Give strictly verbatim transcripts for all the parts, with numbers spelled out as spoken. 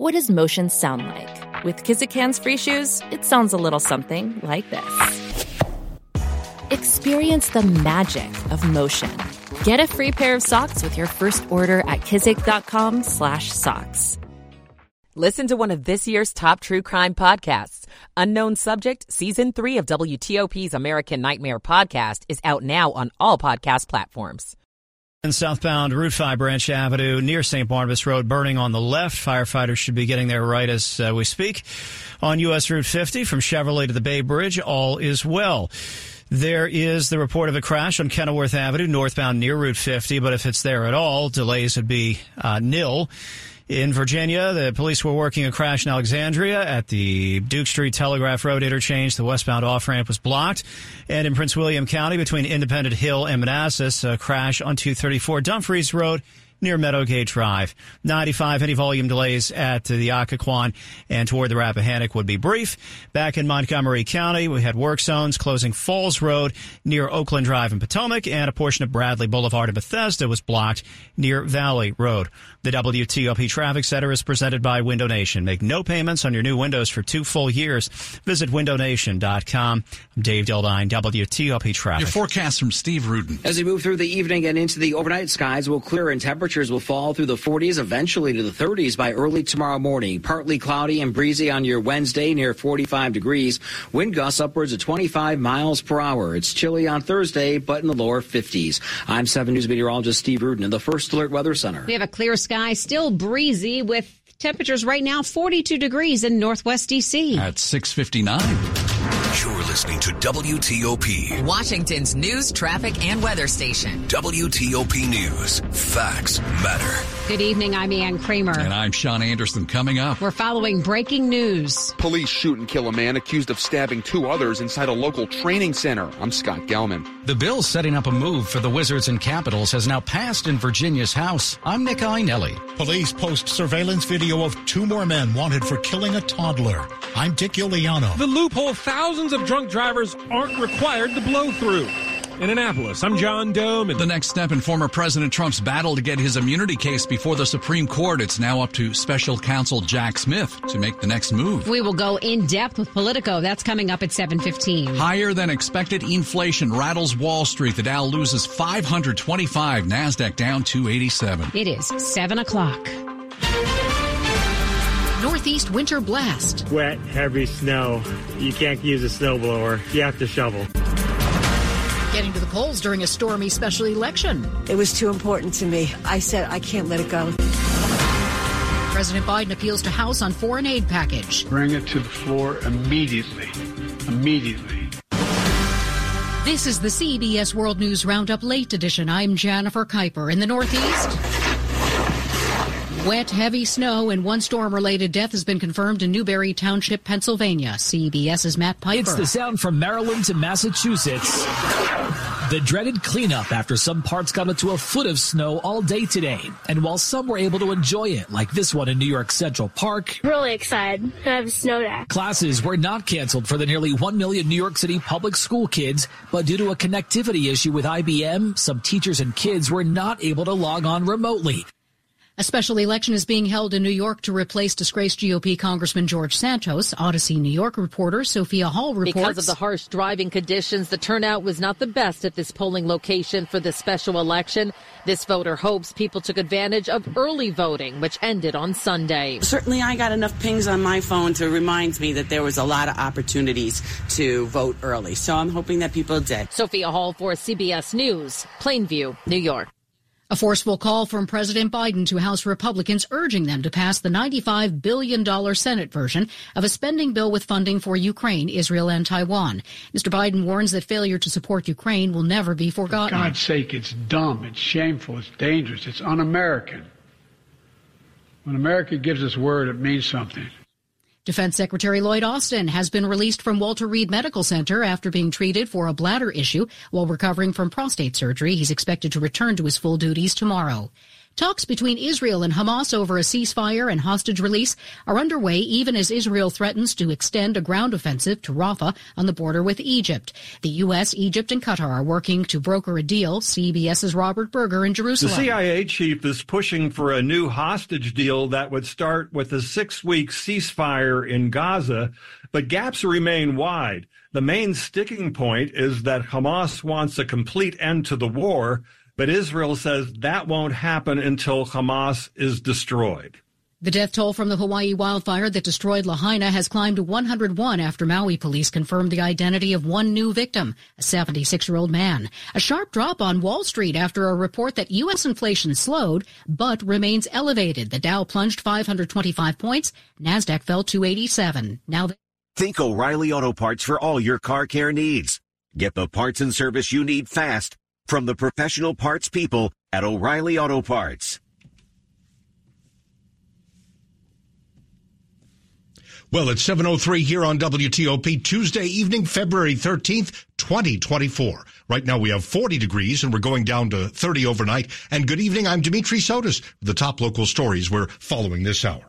What does motion sound like? With Kizik Hands Free Shoes, it sounds a little something like this. Experience the magic of motion. Get a free pair of socks with your first order at kizik.com slash socks. Listen to one of this year's top true crime podcasts. Unknown Subject, Season three of W T O P's American Nightmare Podcast is out now on all podcast platforms. In southbound Route five Branch Avenue near Saint Barnabas Road, burning on the left. Firefighters should be getting there right as uh, we speak. On U S Route fifty from Chevrolet to the Bay Bridge, all is well. There is the report of a crash on Kenilworth Avenue, northbound near Route fifty, but if it's there at all, delays would be uh, nil. In Virginia, the police were working a crash in Alexandria at the Duke Street Telegraph Road interchange. The westbound off-ramp was blocked. And in Prince William County, between Independent Hill and Manassas, a crash on two thirty-four Dumfries Road near Meadowgate Drive. ninety-five, any volume delays at the Occoquan and toward the Rappahannock would be brief. Back in Montgomery County, we had work zones closing Falls Road near Oakland Drive and Potomac, and a portion of Bradley Boulevard in Bethesda was blocked near Valley Road. The W T O P Traffic Center is presented by Window Nation. Make no payments on your new windows for two full years. Visit window nation dot com. I'm Dave Dildine, W T O P Traffic. Your forecast from Steve Rudin. As we move through the evening and into the overnight, skies will clear and temperature will fall through the forties, eventually to the thirties by early tomorrow morning. Partly cloudy and breezy on your Wednesday, near forty-five degrees. Wind gusts upwards of twenty-five miles per hour. It's chilly on Thursday, but in the lower fifties. I'm seven News meteorologist Steve Rudin in the First Alert Weather Center. We have a clear sky, still breezy, with temperatures right now forty-two degrees in Northwest D C At six fifty-nine. You're listening to W T O P, Washington's news, traffic, and weather station. W T O P News. Facts matter. Good evening. I'm Ann Kramer. And I'm Sean Anderson. Coming up, we're following breaking news. Police shoot and kill a man accused of stabbing two others inside a local training center. I'm Scott Gelman. The bill setting up a move for the Wizards and Capitals has now passed in Virginia's House. I'm Nick Iannelli. Police post surveillance video of two more men wanted for killing a toddler. I'm Dick Uliano. The loophole thousands of drunk drivers aren't required to blow through. In Annapolis, I'm John Domen. The next step in former President Trump's battle to get his immunity case before the Supreme Court, it's now up to special counsel Jack Smith to make the next move. We will go in depth with Politico. That's coming up at seven fifteen. Higher than expected inflation rattles Wall Street. The Dow loses five hundred twenty-five, NASDAQ down two eighty-seven. It is seven o'clock. Northeast winter blast. Wet, heavy snow. You can't use a snowblower. You have to shovel. Getting to the polls during a stormy special election. It was too important to me. I said I can't let it go. President Biden appeals to House on foreign aid package. Bring it to the floor immediately. Immediately. This is the C B S World News Roundup Late Edition. I'm Jennifer Kuiper. In the Northeast, wet, heavy snow and one storm-related death has been confirmed in Newberry Township, Pennsylvania. CBS's Matt Piper. It's the sound from Maryland to Massachusetts. The dreaded cleanup after some parts got up to a foot of snow all day today. And while some were able to enjoy it, like this one in New York Central Park. Really excited to have a snow day. Classes were not canceled for the nearly one million New York City public school kids. But due to a connectivity issue with I B M, some teachers and kids were not able to log on remotely. A special election is being held in New York to replace disgraced G O P Congressman George Santos. Odyssey New York reporter Sophia Hall reports. Because of the harsh driving conditions, the turnout was not the best at this polling location for the special election. This voter hopes people took advantage of early voting, which ended on Sunday. Certainly I got enough pings on my phone to remind me that there was a lot of opportunities to vote early. So I'm hoping that people did. Sophia Hall for C B S News, Plainview, New York. A forceful call from President Biden to House Republicans urging them to pass the ninety-five billion dollars Senate version of a spending bill with funding for Ukraine, Israel, and Taiwan. Mister Biden warns that failure to support Ukraine will never be forgotten. For God's sake, it's dumb, it's shameful, it's dangerous, it's un-American. When America gives its word, it means something. Defense Secretary Lloyd Austin has been released from Walter Reed Medical Center after being treated for a bladder issue while recovering from prostate surgery. He's expected to return to his full duties tomorrow. Talks between Israel and Hamas over a ceasefire and hostage release are underway even as Israel threatens to extend a ground offensive to Rafah on the border with Egypt. The U S, Egypt, and Qatar are working to broker a deal, CBS's Robert Berger in Jerusalem. The C I A chief is pushing for a new hostage deal that would start with a six-week ceasefire in Gaza, but gaps remain wide. The main sticking point is that Hamas wants a complete end to the war, but Israel says that won't happen until Hamas is destroyed. The death toll from the Hawaii wildfire that destroyed Lahaina has climbed to one hundred one after Maui police confirmed the identity of one new victim, a seventy-six-year-old man. A sharp drop on Wall Street after a report that U S inflation slowed but remains elevated. The Dow plunged five hundred twenty-five points. NASDAQ fell two eighty-seven. Now the- Think O'Reilly Auto Parts for all your car care needs. Get the parts and service you need fast from the professional parts people at O'Reilly Auto Parts. Well, it's seven oh three here on W T O P, Tuesday evening, February thirteenth, twenty twenty-four. Right now we have forty degrees and we're going down to thirty overnight. And good evening, I'm Dimitri Sotis. The top local stories we're following this hour.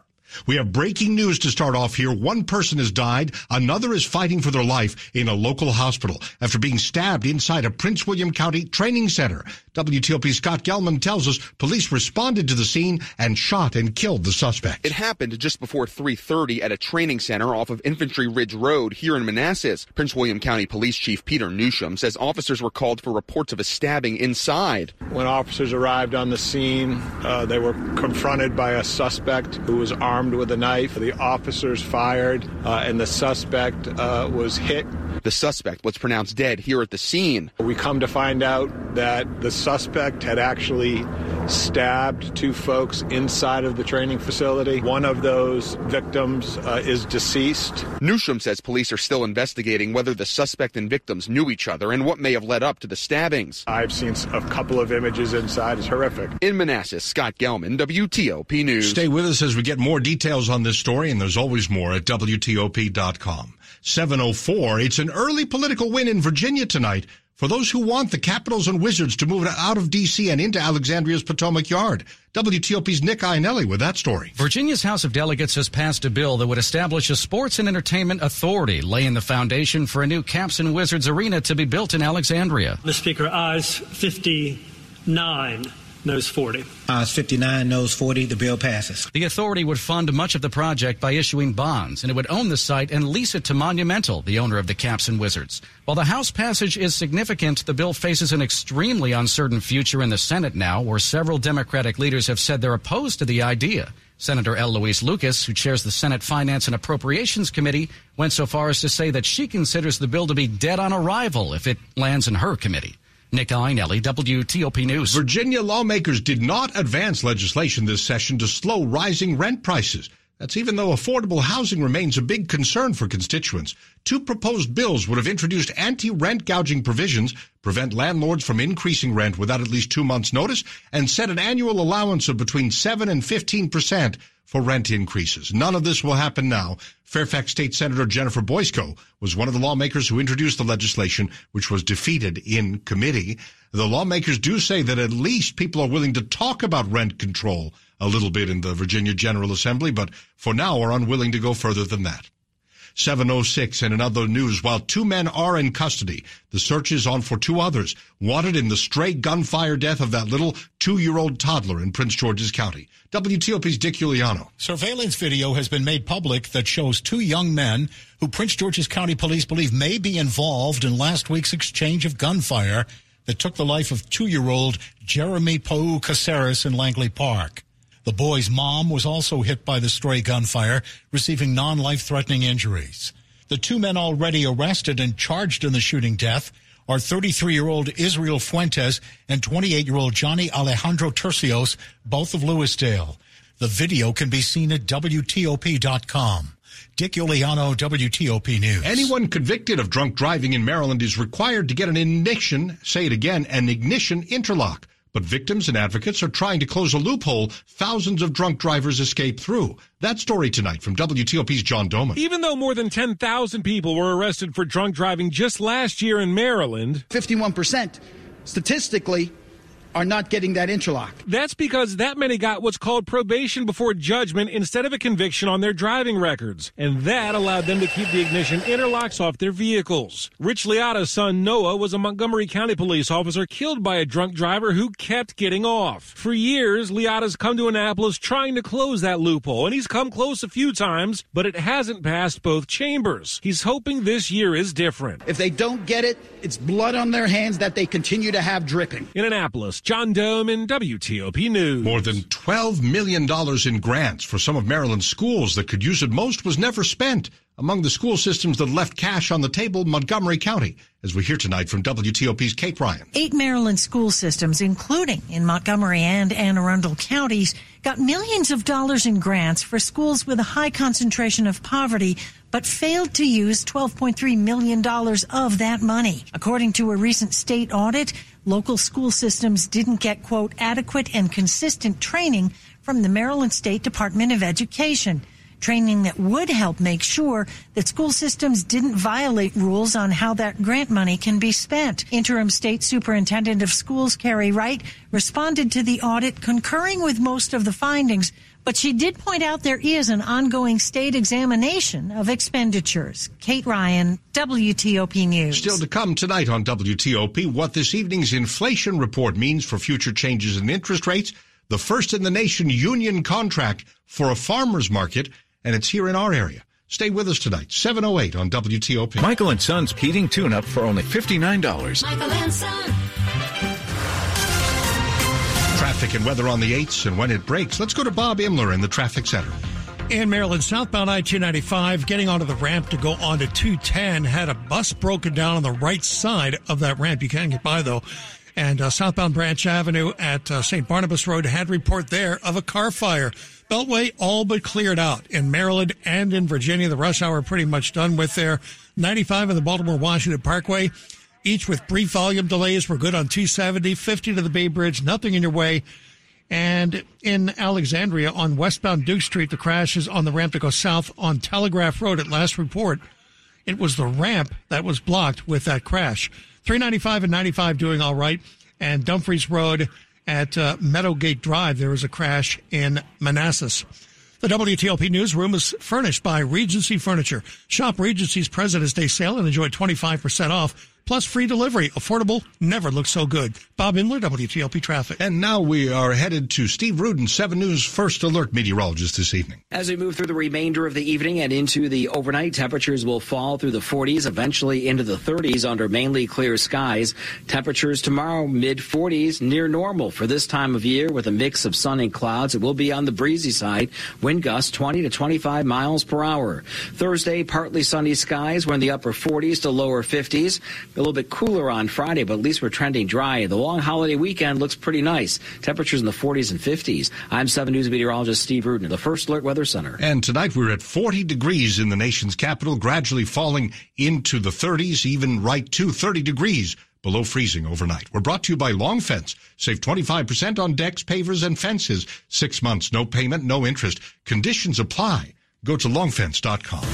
We have breaking news to start off here. One person has died. Another is fighting for their life in a local hospital after being stabbed inside a Prince William County training center. W T O P's Scott Gelman tells us police responded to the scene and shot and killed the suspect. It happened just before three thirty at a training center off of Infantry Ridge Road here in Manassas. Prince William County Police Chief Peter Newsham says officers were called for reports of a stabbing inside. When officers arrived on the scene, uh, they were confronted by a suspect who was armed with a knife. The officers fired, uh, and the suspect uh, was hit. The suspect was pronounced dead here at the scene. We come to find out that the suspect had actually stabbed two folks inside of the training facility. One of those victims uh, is deceased. Newsham says police are still investigating whether the suspect and victims knew each other and what may have led up to the stabbings. I've seen a couple of images inside. It's horrific. In Manassas, Scott Gelman, W T O P News. Stay with us as we get more details on this story, and there's always more at W T O P dot com. seven oh four, it's an early political win in Virginia tonight for those who want the Capitals and Wizards to move out of D C and into Alexandria's Potomac Yard. W T O P's Nick Iannelli with that story. Virginia's House of Delegates has passed a bill that would establish a sports and entertainment authority, laying the foundation for a new Caps and Wizards arena to be built in Alexandria. Mister Speaker, ayes fifty-nine. Noes forty. Ayes fifty-nine, noes forty. The bill passes. The authority would fund much of the project by issuing bonds, and it would own the site and lease it to Monumental, the owner of the Caps and Wizards. While the House passage is significant, the bill faces an extremely uncertain future in the Senate now, where several Democratic leaders have said they're opposed to the idea. Senator Eloise Lucas, who chairs the Senate Finance and Appropriations Committee, went so far as to say that she considers the bill to be dead on arrival if it lands in her committee. Nick Iannelli, W T O P News. Virginia lawmakers did not advance legislation this session to slow rising rent prices. That's even though affordable housing remains a big concern for constituents. Two proposed bills would have introduced anti-rent gouging provisions, prevent landlords from increasing rent without at least two months' notice, and set an annual allowance of between seven and fifteen percent for rent increases. None of this will happen now. Fairfax State Senator Jennifer Boysko was one of the lawmakers who introduced the legislation, which was defeated in committee. The lawmakers do say that at least people are willing to talk about rent control a little bit in the Virginia General Assembly, but for now are unwilling to go further than that. seven oh six, and in other news, while two men are in custody, the search is on for two others wanted in the stray gunfire death of that little two-year-old toddler in Prince George's County. W T O P's Dick Uliano. Surveillance video has been made public that shows two young men who Prince George's County police believe may be involved in last week's exchange of gunfire that took the life of two-year-old Jeremy Pou Caceres in Langley Park. The boy's mom was also hit by the stray gunfire, receiving non-life-threatening injuries. The two men already arrested and charged in the shooting death are thirty-three-year-old Israel Fuentes and twenty-eight-year-old Johnny Alejandro Tercios, both of Lewisdale. The video can be seen at W T O P dot com. Dick Uliano, W T O P News. Anyone convicted of drunk driving in Maryland is required to get an ignition, say it again, an ignition interlock. But victims and advocates are trying to close a loophole thousands of drunk drivers escape through. That story tonight from W T O P's John Domen. Even though more than ten thousand people were arrested for drunk driving just last year in Maryland, fifty-one percent statistically are not getting that interlock. That's because that many got what's called probation before judgment instead of a conviction on their driving records. And that allowed them to keep the ignition interlocks off their vehicles. Rich Liotta's son, Noah, was a Montgomery County police officer killed by a drunk driver who kept getting off. For years, Liotta's come to Annapolis trying to close that loophole, and he's come close a few times, but it hasn't passed both chambers. He's hoping this year is different. If they don't get it, it's blood on their hands that they continue to have dripping. In Annapolis, John Domen, W T O P News. More than twelve million dollars in grants for some of Maryland's schools that could use it most was never spent. Among the school systems that left cash on the table, Montgomery County, as we hear tonight from W T O P's Kate Ryan. Eight Maryland school systems, including in Montgomery and Anne Arundel counties, got millions of dollars in grants for schools with a high concentration of poverty, but failed to use twelve point three million dollars of that money. According to a recent state audit, local school systems didn't get, quote, adequate and consistent training from the Maryland State Department of Education, training that would help make sure that school systems didn't violate rules on how that grant money can be spent. Interim State Superintendent of Schools Carrie Wright responded to the audit, concurring with most of the findings, but she did point out there is an ongoing state examination of expenditures. Kate Ryan, W T O P News. Still to come tonight on W T O P, what this evening's inflation report means for future changes in interest rates, the first in the nation union contract for a farmer's market, and it's here in our area. Stay with us tonight, seven oh eight on W T O P. Michael and Son's heating tune-up for only fifty-nine dollars. Michael and Son. Traffic and weather on the eights, and when it breaks, let's go to Bob Immler in the traffic center. In Maryland, southbound I two ninety-five, getting onto the ramp to go onto two ten, had a bus broken down on the right side of that ramp. You can get by, though. And uh, southbound Branch Avenue at uh, Saint Barnabas Road had report there of a car fire. Beltway all but cleared out in Maryland and in Virginia. The rush hour pretty much done with there. ninety-five on the Baltimore-Washington Parkway, each with brief volume delays. We're good on two seventy, fifty to the Bay Bridge, nothing in your way. And in Alexandria on westbound Duke Street, the crash is on the ramp to go south on Telegraph Road. At last report, it was the ramp that was blocked with that crash. three ninety-five and ninety-five doing all right. And Dumfries Road at uh, Meadowgate Drive, there was a crash in Manassas. The W T O P newsroom is furnished by Regency Furniture. Shop Regency's President's Day sale and enjoy twenty-five percent off, plus free delivery. Affordable, never looks so good. Bob Immler, W T O P Traffic. And now we are headed to Steve Rudin, seven News First Alert meteorologist this evening. As we move through the remainder of the evening and into the overnight, temperatures will fall through the forties, eventually into the thirties under mainly clear skies. Temperatures tomorrow, mid forties, near normal for this time of year with a mix of sun and clouds. It will be on the breezy side. Wind gusts twenty to twenty-five miles per hour. Thursday, partly sunny skies. We're in the upper forties to lower fifties. A little bit cooler on Friday, but at least we're trending dry. The long holiday weekend looks pretty nice. Temperatures in the forties and fifties. I'm seven News meteorologist Steve Rudin of the First Alert Weather Center. And tonight we're at forty degrees in the nation's capital, gradually falling into the thirties, even right to thirty degrees below freezing overnight. We're brought to you by Long Fence. Save twenty-five percent on decks, pavers, and fences. Six months, no payment, no interest. Conditions apply. Go to long fence dot com.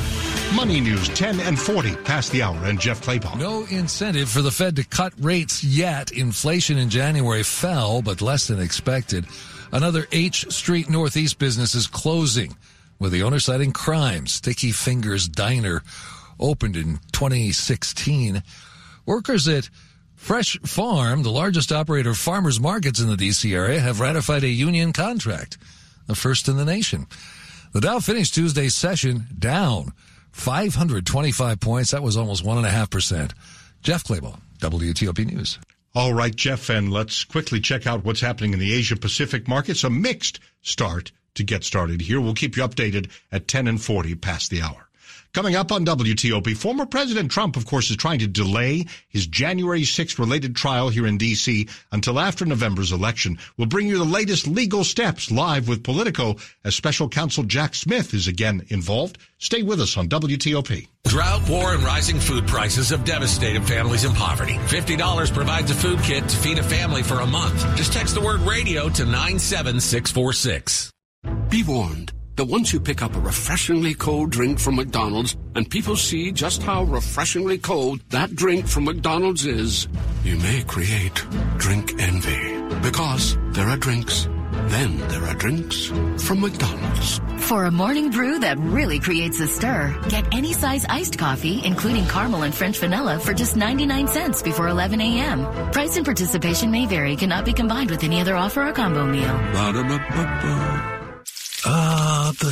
Money News, ten and forty, past the hour, and Jeff Claybaugh. No incentive for the Fed to cut rates yet. Inflation in January fell, but less than expected. Another H Street Northeast business is closing, with the owner citing crime. Sticky Fingers Diner opened in twenty sixteen. Workers at Fresh Farm, the largest operator of farmers markets in the D C area, have ratified a union contract, the first in the nation. The Dow finished Tuesday's session down five hundred twenty-five points. That was almost one point five percent. Jeff Claybaugh, W T O P News. All right, Jeff, and let's quickly check out what's happening in the Asia-Pacific markets. A mixed start to get started here. We'll keep you updated at ten and forty past the hour. Coming up on W T O P, former President Trump, of course, is trying to delay his January sixth related trial here in D C until after November's election. We'll bring you the latest legal steps live with Politico as special counsel Jack Smith is again involved. Stay with us on W T O P. Drought, war, and rising food prices have devastated families in poverty. fifty dollars provides a food kit to feed a family for a month. Just text the word radio to nine seven six four six. Be warned that once you pick up a refreshingly cold drink from McDonald's and people see just how refreshingly cold that drink from McDonald's is, you may create drink envy. Because there are drinks, then there are drinks from McDonald's. For a morning brew that really creates a stir, get any size iced coffee, including caramel and French vanilla, for just ninety-nine cents before eleven a.m. Price and participation may vary. Cannot be combined with any other offer or combo meal. Ba-da-ba-ba-ba. Ah, the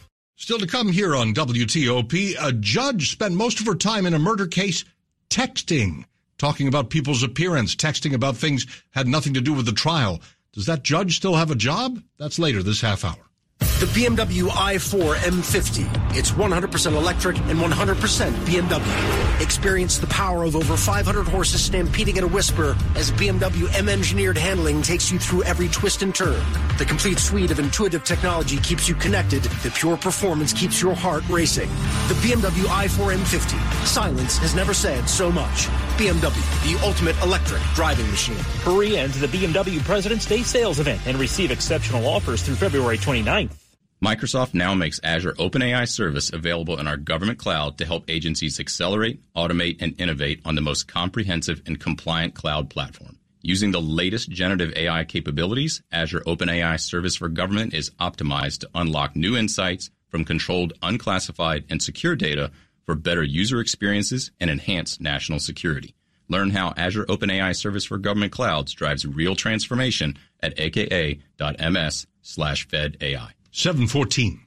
Still to come here on W T O P, a judge spent most of her time in a murder case texting, talking about people's appearance, texting about things had nothing to do with the trial. Does that judge still have a job? That's later this half hour. The B M W i four M fifty. It's one hundred percent electric and one hundred percent B M W. Experience the power of over five hundred horses stampeding at a whisper as B M W M-engineered handling takes you through every twist and turn. The complete suite of intuitive technology keeps you connected. The pure performance keeps your heart racing. The B M W i four M fifty. Silence has never said so much. B M W, the ultimate electric driving machine. Hurry into the B M W President's Day sales event and receive exceptional offers through February twenty-ninth. Microsoft now makes Azure OpenAI service available in our government cloud to help agencies accelerate, automate, and innovate on the most comprehensive and compliant cloud platform. Using the latest generative A I capabilities, Azure OpenAI service for government is optimized to unlock new insights from controlled, unclassified, and secure data for better user experiences and enhanced national security. Learn how Azure OpenAI service for government clouds drives real transformation at a k a dot m s slash fed a i. seven fourteen.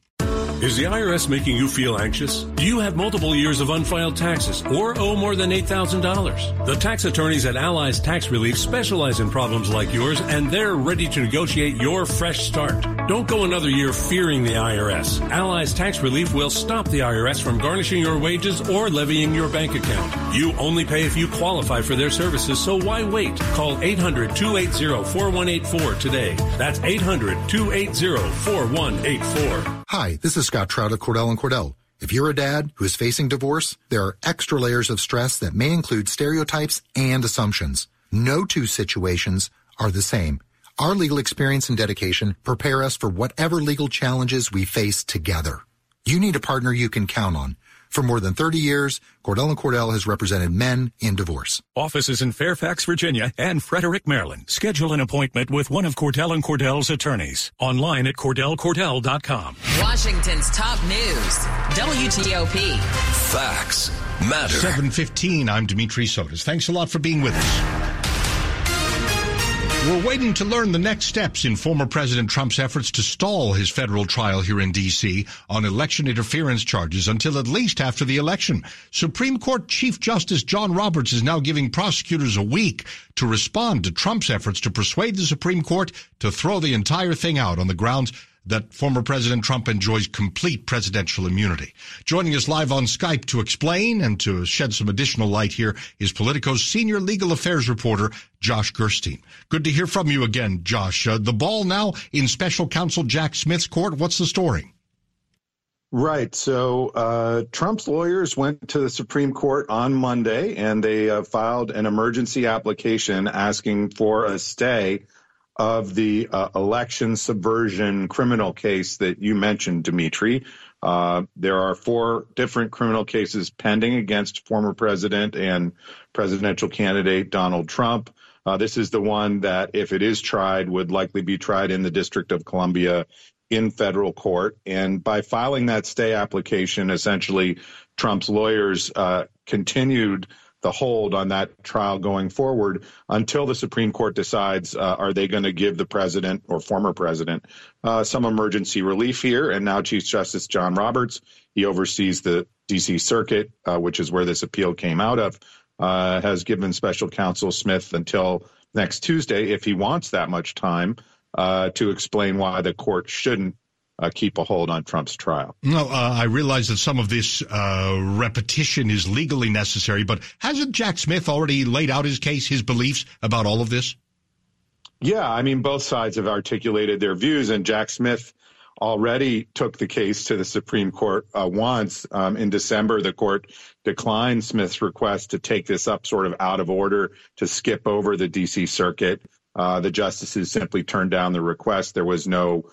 Is the I R S making you feel anxious? Do you have multiple years of unfiled taxes or owe more than eight thousand dollars? The tax attorneys at Allies Tax Relief specialize in problems like yours, and they're ready to negotiate your fresh start. Don't go another year fearing the I R S. Allies Tax Relief will stop the I R S from garnishing your wages or levying your bank account. You only pay if you qualify for their services, so why wait? Call eight hundred, two eight zero, four one eight four today. That's eight hundred, two eight zero, four one eight four. Hi, this is Scott Trout of Cordell and Cordell. If you're a dad who is facing divorce, there are extra layers of stress that may include stereotypes and assumptions. No two situations are the same. Our legal experience and dedication prepare us for whatever legal challenges we face together. You need a partner you can count on. For more than thirty years, Cordell and Cordell has represented men in divorce. Offices in Fairfax, Virginia and Frederick, Maryland. Schedule an appointment with one of Cordell and Cordell's attorneys. Online at Cordell Cordell dot com. Washington's top news, W T O P. Facts matter. seven fifteen, I'm Dimitri Sotis. Thanks a lot for being with us. We're waiting to learn the next steps in former President Trump's efforts to stall his federal trial here in D C on election interference charges until at least after the election. Supreme Court Chief Justice John Roberts is now giving prosecutors a week to respond to Trump's efforts to persuade the Supreme Court to throw the entire thing out on the grounds that former President Trump enjoys complete presidential immunity. Joining us live on Skype to explain and to shed some additional light here is Politico's senior legal affairs reporter, Josh Gerstein. Good to hear from you again, Josh. Uh, the ball now in special counsel Jack Smith's court. What's the story? Right. So uh, Trump's lawyers went to the Supreme Court on Monday, and they uh, filed an emergency application asking for a stay of the uh, election subversion criminal case that you mentioned, Dimitri. Uh, there are four different criminal cases pending against former president and presidential candidate Donald Trump. Uh, this is the one that, if it is tried, would likely be tried in the District of Columbia in federal court. And by filing that stay application, essentially Trump's lawyers uh, continued the hold on that trial going forward until the Supreme Court decides, uh, are they going to give the president or former president uh, some emergency relief here? And now Chief Justice John Roberts, he oversees the D C Circuit, uh, which is where this appeal came out of, uh, has given special counsel Smith until next Tuesday, if he wants that much time, uh, to explain why the court shouldn't Uh, keep a hold on Trump's trial. No, uh, I realize that some of this uh, repetition is legally necessary, but hasn't Jack Smith already laid out his case, his beliefs about all of this? Yeah, I mean, both sides have articulated their views, and Jack Smith already took the case to the Supreme Court uh, once. Um, in December, the court declined Smith's request to take this up sort of out of order, to skip over the D C Circuit. Uh, the justices simply turned down the request. There was no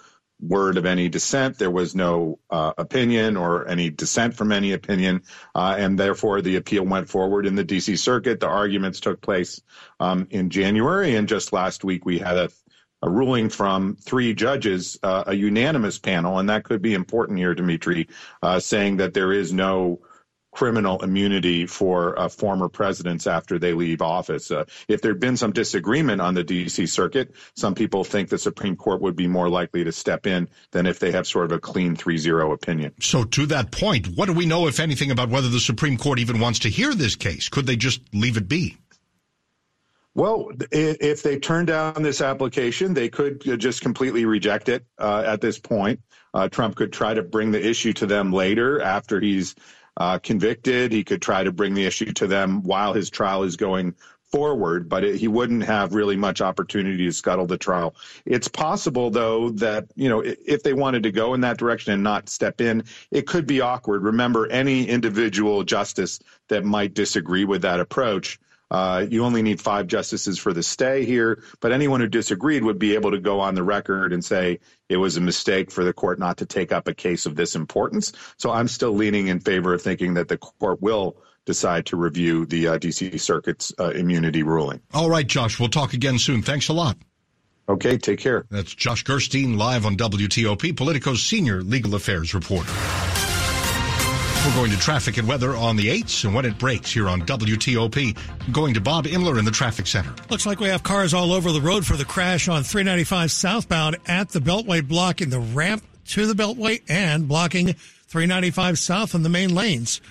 word of any dissent. There was no uh, opinion or any dissent from any opinion, uh, and therefore the appeal went forward in the D C Circuit. The arguments took place um, in January, and just last week we had a A ruling from three judges, uh, a unanimous panel, and that could be important here, Dimitri, uh, saying that there is no criminal immunity for uh, former presidents after they leave office. Uh, if there'd been some disagreement on the D C Circuit, some people think the Supreme Court would be more likely to step in than if they have sort of a clean three zero opinion. So to that point, what do we know, if anything, about whether the Supreme Court even wants to hear this case? Could they just leave it be? Well, if they turn down this application, they could just completely reject it uh, at this point. Uh, Trump could try to bring the issue to them later after he's uh, convicted. He could try to bring the issue to them while his trial is going forward, but it, he wouldn't have really much opportunity to scuttle the trial. It's possible, though, that, you know, if they wanted to go in that direction and not step in, it could be awkward. Remember, any individual justice that might disagree with that approach, Uh, you only need five justices for the stay here, but anyone who disagreed would be able to go on the record and say it was a mistake for the court not to take up a case of this importance. So I'm still leaning in favor of thinking that the court will decide to review the uh, D C Circuit's uh, immunity ruling. All right, Josh, we'll talk again soon. Thanks a lot. Okay, take care. That's Josh Gerstein live on W T O P, Politico's senior legal affairs reporter. We're going to traffic and weather on the eights and when it breaks here on W T O P. Going to Bob Immler in the traffic center. Looks like we have cars all over the road for the crash on three ninety-five southbound at the Beltway, blocking the ramp to the Beltway and blocking three ninety-five south in the main lanes.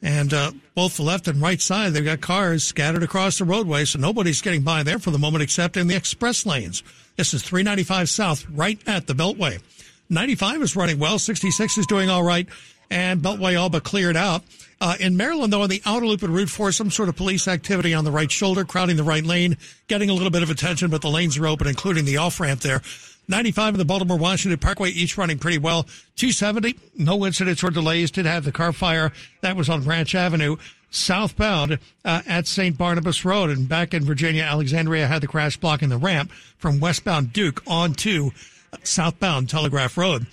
And uh, both the left and right side, they've got cars scattered across the roadway, so nobody's getting by there for the moment except in the express lanes. This is three ninety-five south right at the Beltway. ninety-five is running well. sixty-six is doing all right. And Beltway all but cleared out. Uh, in Maryland, though, on the outer loop at Route four, some sort of police activity on the right shoulder, crowding the right lane, getting a little bit of attention, but the lanes are open, including the off-ramp there. ninety-five and the Baltimore-Washington Parkway, each running pretty well. two seventy, no incidents or delays. Did have the car fire. That was on Branch Avenue. Southbound uh, at Saint Barnabas Road. And back in Virginia, Alexandria had the crash blocking the ramp from westbound Duke on to southbound Telegraph Road.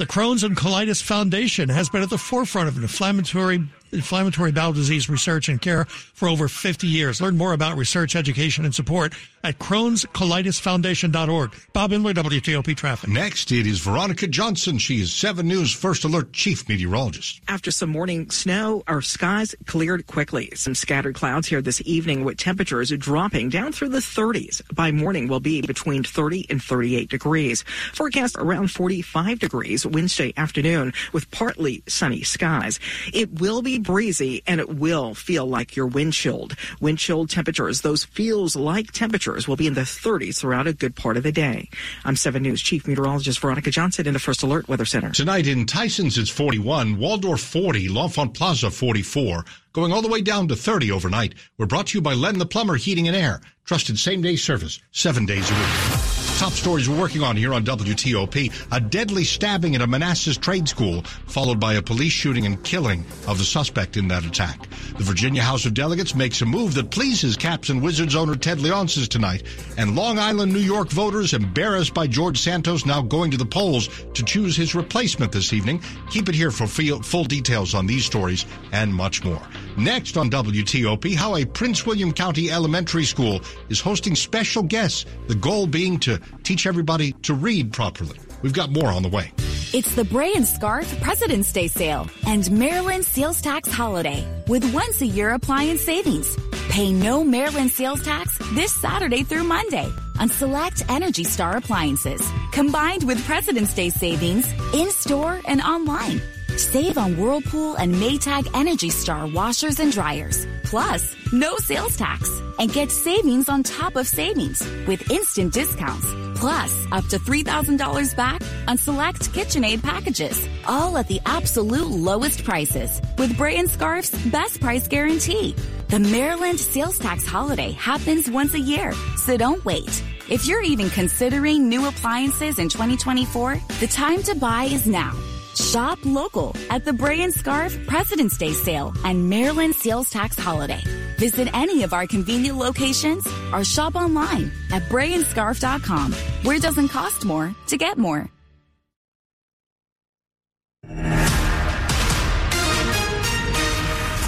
The Crohn's and Colitis Foundation has been at the forefront of inflammatory inflammatory bowel disease research and care for over fifty years. Learn more about research, education, and support at crohn's colitis foundation dot org. Bob Immler, W T O P Traffic. Next, it is Veronica Johnson. She is seven news First Alert Chief Meteorologist. After some morning snow, our skies cleared quickly. Some scattered clouds here this evening with temperatures dropping down through the thirties. By morning, will be between thirty and thirty-eight degrees. Forecast around forty-five degrees. Wednesday afternoon with partly sunny skies. It will be breezy and it will feel like your wind chilled. Wind chilled temperatures, those feels like temperatures, will be in the thirties throughout a good part of the day. I'm seven news Chief Meteorologist Veronica Johnson in the First Alert Weather Center. Tonight in Tysons it's forty-one, Waldorf forty, L'Enfant Plaza forty-four, going all the way down to thirty overnight. We're brought to you by Len the Plumber Heating and Air. Trusted same-day service, seven days a week. Top stories we're working on here on W T O P. A deadly stabbing at a Manassas trade school, followed by a police shooting and killing of the suspect in that attack. The Virginia House of Delegates makes a move that pleases Caps and Wizards owner Ted Leonsis tonight. And Long Island, New York voters embarrassed by George Santos now going to the polls to choose his replacement this evening. Keep it here for full details on these stories and much more. Next on W T O P, how a Prince William County elementary school is hosting special guests, the goal being to teach everybody to read properly. We've got more on the way. It's the Bray and Scarf President's Day Sale and Maryland Sales Tax Holiday with once-a-year appliance savings. Pay no Maryland sales tax this Saturday through Monday on select Energy Star appliances, combined with President's Day savings in-store and online. Save on Whirlpool and Maytag Energy Star washers and dryers. Plus, no sales tax. And get savings on top of savings with instant discounts. Plus, up to three thousand dollars back on select KitchenAid packages. All at the absolute lowest prices with Bray and Scarf's best price guarantee. The Maryland sales tax holiday happens once a year, so don't wait. If you're even considering new appliances in twenty twenty-four, the time to buy is now. Shop local at the Bray and Scarf President's Day Sale and Maryland Sales Tax Holiday. Visit any of our convenient locations or shop online at bray and scarf dot com, where it doesn't cost more to get more.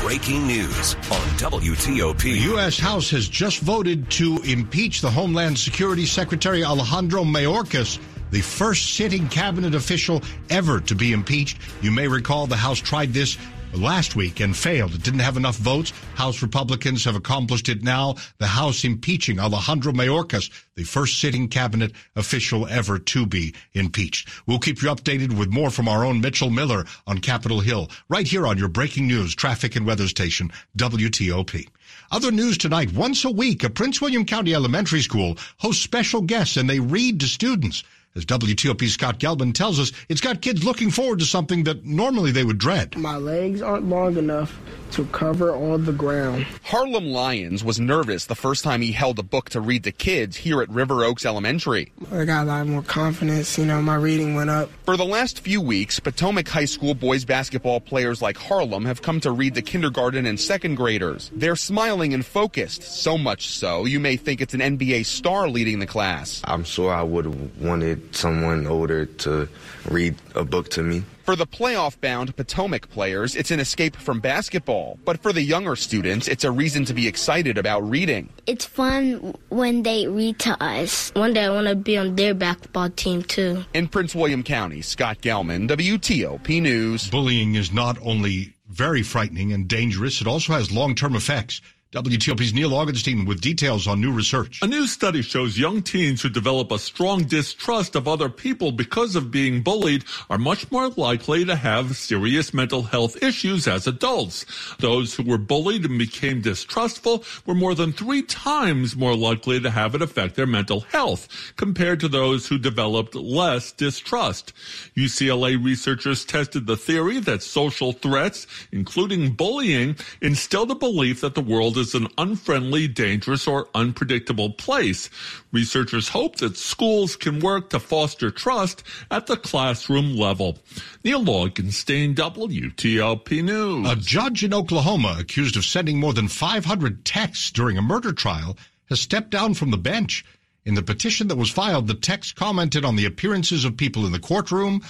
Breaking news on W T O P. The U S. House has just voted to impeach the Homeland Security Secretary Alejandro Mayorkas, the first sitting cabinet official ever to be impeached. You may recall the House tried this last week and failed. It didn't have enough votes. House Republicans have accomplished it now. The House impeaching Alejandro Mayorkas, the first sitting cabinet official ever to be impeached. We'll keep you updated with more from our own Mitchell Miller on Capitol Hill, right here on your breaking news, traffic and weather station, W T O P. Other news tonight, once a week, a Prince William County Elementary School hosts special guests and they read to students. As W T O P's Scott Gelman tells us, it's got kids looking forward to something that normally they would dread. My legs aren't long enough to cover all the ground. Harlem Lyons was nervous the first time he held a book to read to kids here at River Oaks Elementary. I got a lot more confidence, you know, my reading went up. For the last few weeks, Potomac High School boys basketball players like Harlem have come to read to kindergarten and second graders. They're smiling and focused, so much so you may think it's an N B A star leading the class. I'm sure I would have wanted someone older to read a book to me. For the playoff-bound Potomac players, it's an escape from basketball. But for the younger students, it's a reason to be excited about reading. It's fun when they read to us. One day I want to be on their basketball team, too. In Prince William County, Scott Gelman, W T O P News. Bullying is not only very frightening and dangerous, it also has long-term effects. W T O P's Neil Augustine with details on new research. A new study shows young teens who develop a strong distrust of other people because of being bullied are much more likely to have serious mental health issues as adults. Those who were bullied and became distrustful were more than three times more likely to have it affect their mental health compared to those who developed less distrust. U C L A researchers tested the theory that social threats, including bullying, instill the belief that the world is is an unfriendly, dangerous, or unpredictable place. Researchers hope that schools can work to foster trust at the classroom level. Neil Augenstein, W T O P News. A judge in Oklahoma accused of sending more than five hundred texts during a murder trial has stepped down from the bench. In the petition that was filed, the text commented on the appearances of people in the courtroom,